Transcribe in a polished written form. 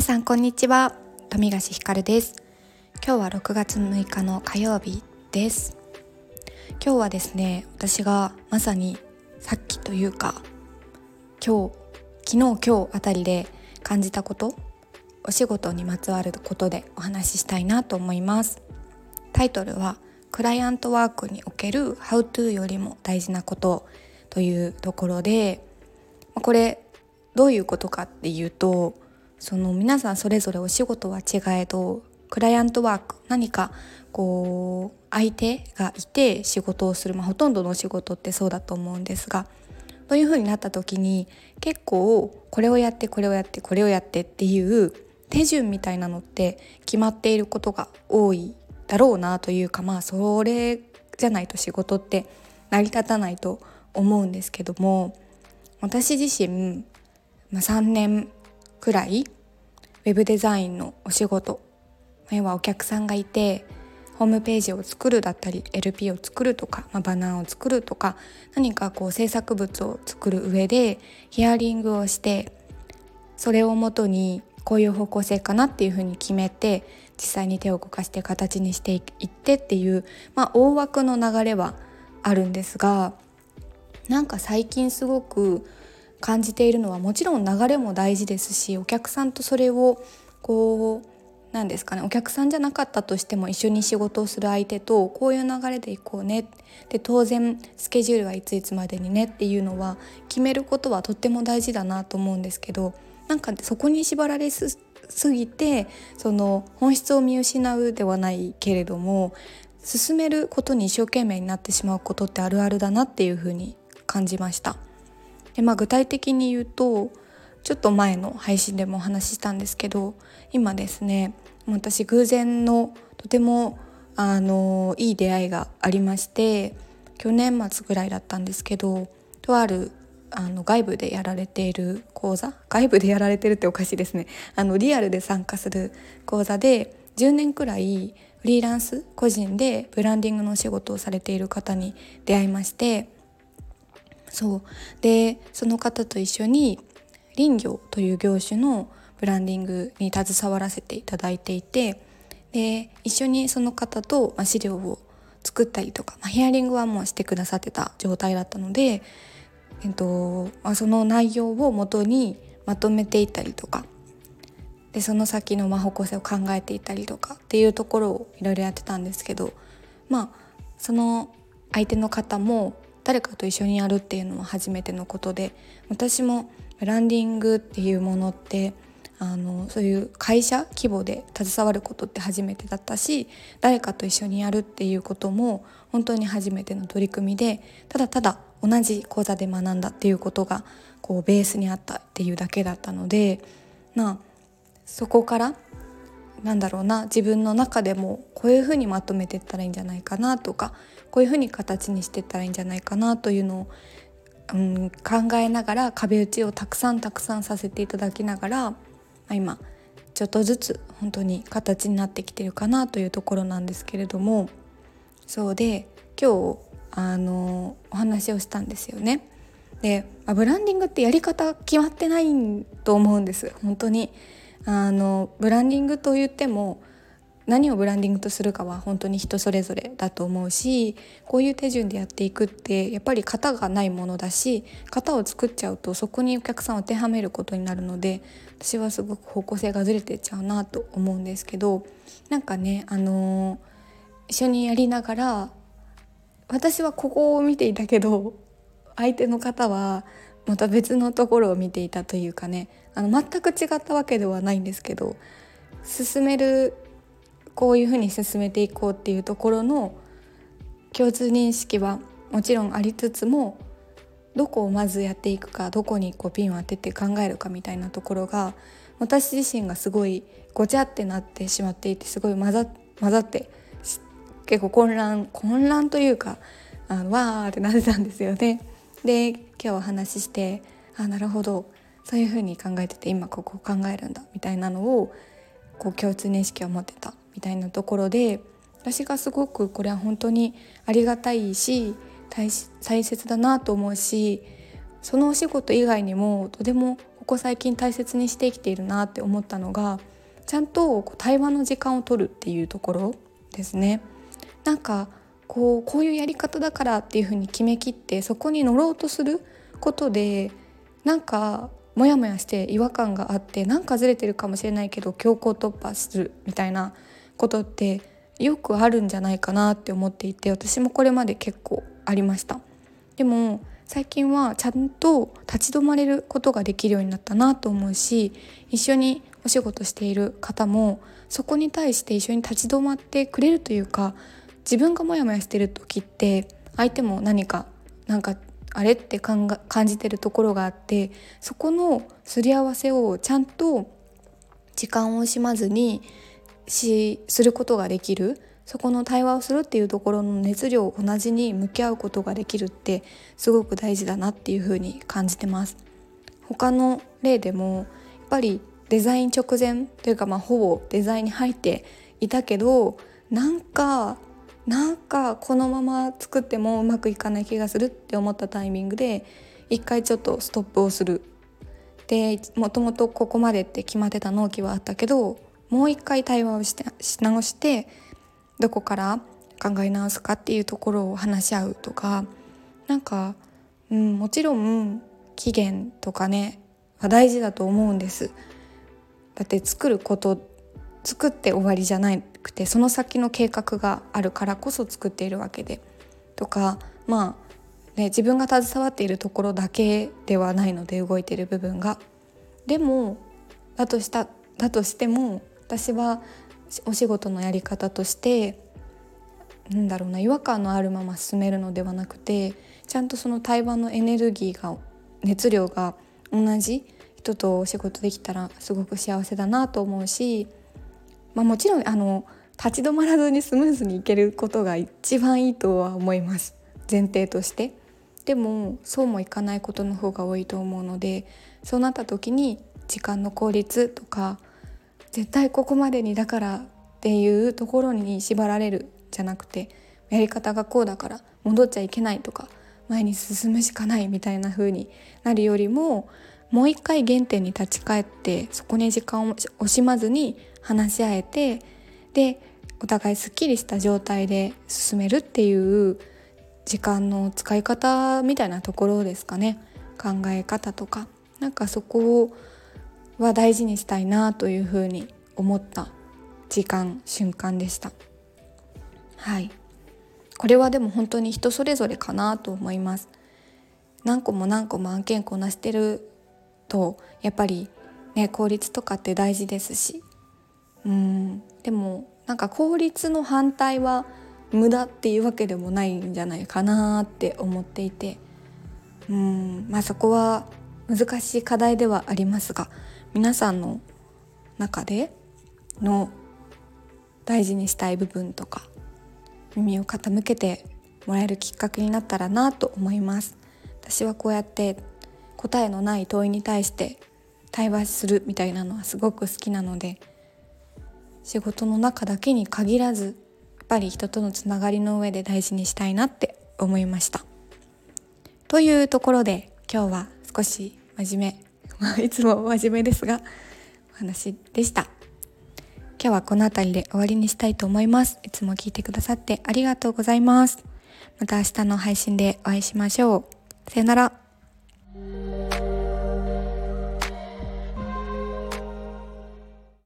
皆さんこんにちは、富樫ひかるです。今日は6月6日の火曜日です。今日はですね、私がまさにさっきというか昨日あたりで感じたこと、お仕事にまつわることでお話ししたいなと思います。タイトルはクライアントワークにおける How to よりも大事なことというところで、これどういうことかっていうと、皆さんそれぞれお仕事は違えど、クライアントワーク、何かこう相手がいて仕事をする、ほとんどのお仕事ってそうだと思うんですが、というふうになった時に結構これをやってっていう手順みたいなのって決まっていることが多いだろうなというか、それじゃないと仕事って成り立たないと思うんですけども、私自身、3年くらいウェブデザインのお仕事、要はお客さんがいてホームページを作るだったり LP を作るとか、バナーを作るとか、何か制作物を作る上でヒアリングをして、それをもとにこういう方向性かなっていう風に決めて、実際に手を動かして形にしていってっていう、大枠の流れはあるんですが、なんか最近すごく感じているのは、もちろん流れも大事ですし、お客さんとそれをお客さんじゃなかったとしても一緒に仕事をする相手と、こういう流れで行こうね、で当然スケジュールはいついつまでにねっていうのは決めることはとっても大事だなと思うんですけど、なんかそこに縛られすぎて本質を見失うではないけれども、進めることに一生懸命になってしまうことってあるあるだなっていうふうに感じました。で具体的に言うと、ちょっと前の配信でもお話ししたんですけど、今ですね、私偶然のとてもいい出会いがありまして、去年末ぐらいだったんですけど、とある外部でやられている講座、外部でやられてるっておかしいですね、リアルで参加する講座で、10年くらいフリーランス個人でブランディングのお仕事をされている方に出会いまして、その方と一緒に林業という業種のブランディングに携わらせていただいていて、で一緒にその方と資料を作ったりとか、ヒアリングはもうしてくださってた状態だったので、その内容を元にまとめていったりとかで、その先の方向性を考えていたりとかっていうところをいろいろやってたんですけど、その相手の方も誰かと一緒にやるっていうのは初めてのことで、私もブランディングっていうものって、そういう会社規模で携わることって初めてだったし、誰かと一緒にやるっていうことも本当に初めての取り組みで、ただただ同じ講座で学んだっていうことがベースにあったっていうだけだったので、そこから自分の中でもこういうふうにまとめていったらいいんじゃないかなとか、こういうふうに形にしていったらいいんじゃないかなというのを、考えながら、壁打ちをたくさんさせていただきながら、今ちょっとずつ本当に形になってきてるかなというところなんですけれども、今日お話をしたんですよね。でブランディングってやり方決まってないと思うんです。本当にブランディングと言っても、何をブランディングとするかは本当に人それぞれだと思うし、こういう手順でやっていくってやっぱり型がないものだし、型を作っちゃうとそこにお客さんを当てはめることになるので、私はすごく方向性がずれてっちゃうなと思うんですけど、一緒にやりながら、私はここを見ていたけど相手の方はまた別のところを見ていたというかね、全く違ったわけではないんですけど、こういうふうに進めていこうっていうところの共通認識はもちろんありつつも、どこをまずやっていくか、どこにピンを当てて考えるかみたいなところが、私自身がすごいごちゃってなってしまっていて、すごい混ざって結構混乱というか、わーってなってたんですよね。で今日お話しして、なるほど、そういうふうに考えてて今ここを考えるんだみたいなのを共通認識を持ってたみたいなところで、私がすごくこれは本当にありがたいし大切だなと思うし、そのお仕事以外にもとてもこ最近大切にして生きているなって思ったのが、ちゃんと対話の時間を取るっていうところですね。なんかこういうやり方だからっていう風に決めきってそこに乗ろうとすることで、なんかモヤモヤして違和感があって、なんかずれてるかもしれないけど強行突破するみたいなことってよくあるんじゃないかなって思っていて、私もこれまで結構ありました。でも最近はちゃんと立ち止まれることができるようになったなと思うし、一緒にお仕事している方もそこに対して一緒に立ち止まってくれるというか、自分がモヤモヤしてる時って相手も何かあれって感じてるところがあって、そこのすり合わせをちゃんと時間を惜しまずにすることができる、そこの対話をするっていうところの熱量を同じに向き合うことができるってすごく大事だなっていうふうに感じてます。他の例でもやっぱりデザイン直前というか、ほぼデザインに入っていたけど、なんかこのまま作ってもうまくいかない気がするって思ったタイミングで一回ちょっとストップをする。でもともとここまでって決まってた納期はあったけど、もう一回対話をし直して、どこから考え直すかっていうところを話し合うとか、もちろん期限とかねは大事だと思うんです。だって作って終わりじゃなくて、その先の計画があるからこそ作っているわけで、とか自分が携わっているところだけではないので、動いている部分が。でもだとしても、私はお仕事のやり方として違和感のあるまま進めるのではなくて、ちゃんとその対話のエネルギーが熱量が同じ人とお仕事できたらすごく幸せだなと思うし、もちろん立ち止まらずにスムーズにいけることが一番いいとは思います、前提として。でもそうもいかないことの方が多いと思うので、そうなった時に時間の効率とか、絶対ここまでにだからっていうところに縛られるじゃなくて、やり方がこうだから戻っちゃいけないとか、前に進むしかないみたいな風になるよりも、もう一回原点に立ち返って、そこに時間を惜しまずに話し合えて、でお互いすっきりした状態で進めるっていう時間の使い方みたいなところですかね。考え方とか、そこは大事にしたいなというふうに思った瞬間でした。はい、これはでも本当に人それぞれかなと思います。何個も案件こなしてるとやっぱりね、効率とかって大事ですし、でも効率の反対は無駄っていうわけでもないんじゃないかなって思っていて、そこは難しい課題ではありますが、皆さんの中での大事にしたい部分とか、耳を傾けてもらえるきっかけになったらなと思います。私はこうやって答えのない問いに対して対話するみたいなのはすごく好きなので、仕事の中だけに限らず、やっぱり人とのつながりの上で大事にしたいなって思いました。というところで、今日は少し真面目、いつも真面目ですが、お話でした。今日はこのあたりで終わりにしたいと思います。いつも聞いてくださってありがとうございます。また明日の配信でお会いしましょう。さよなら。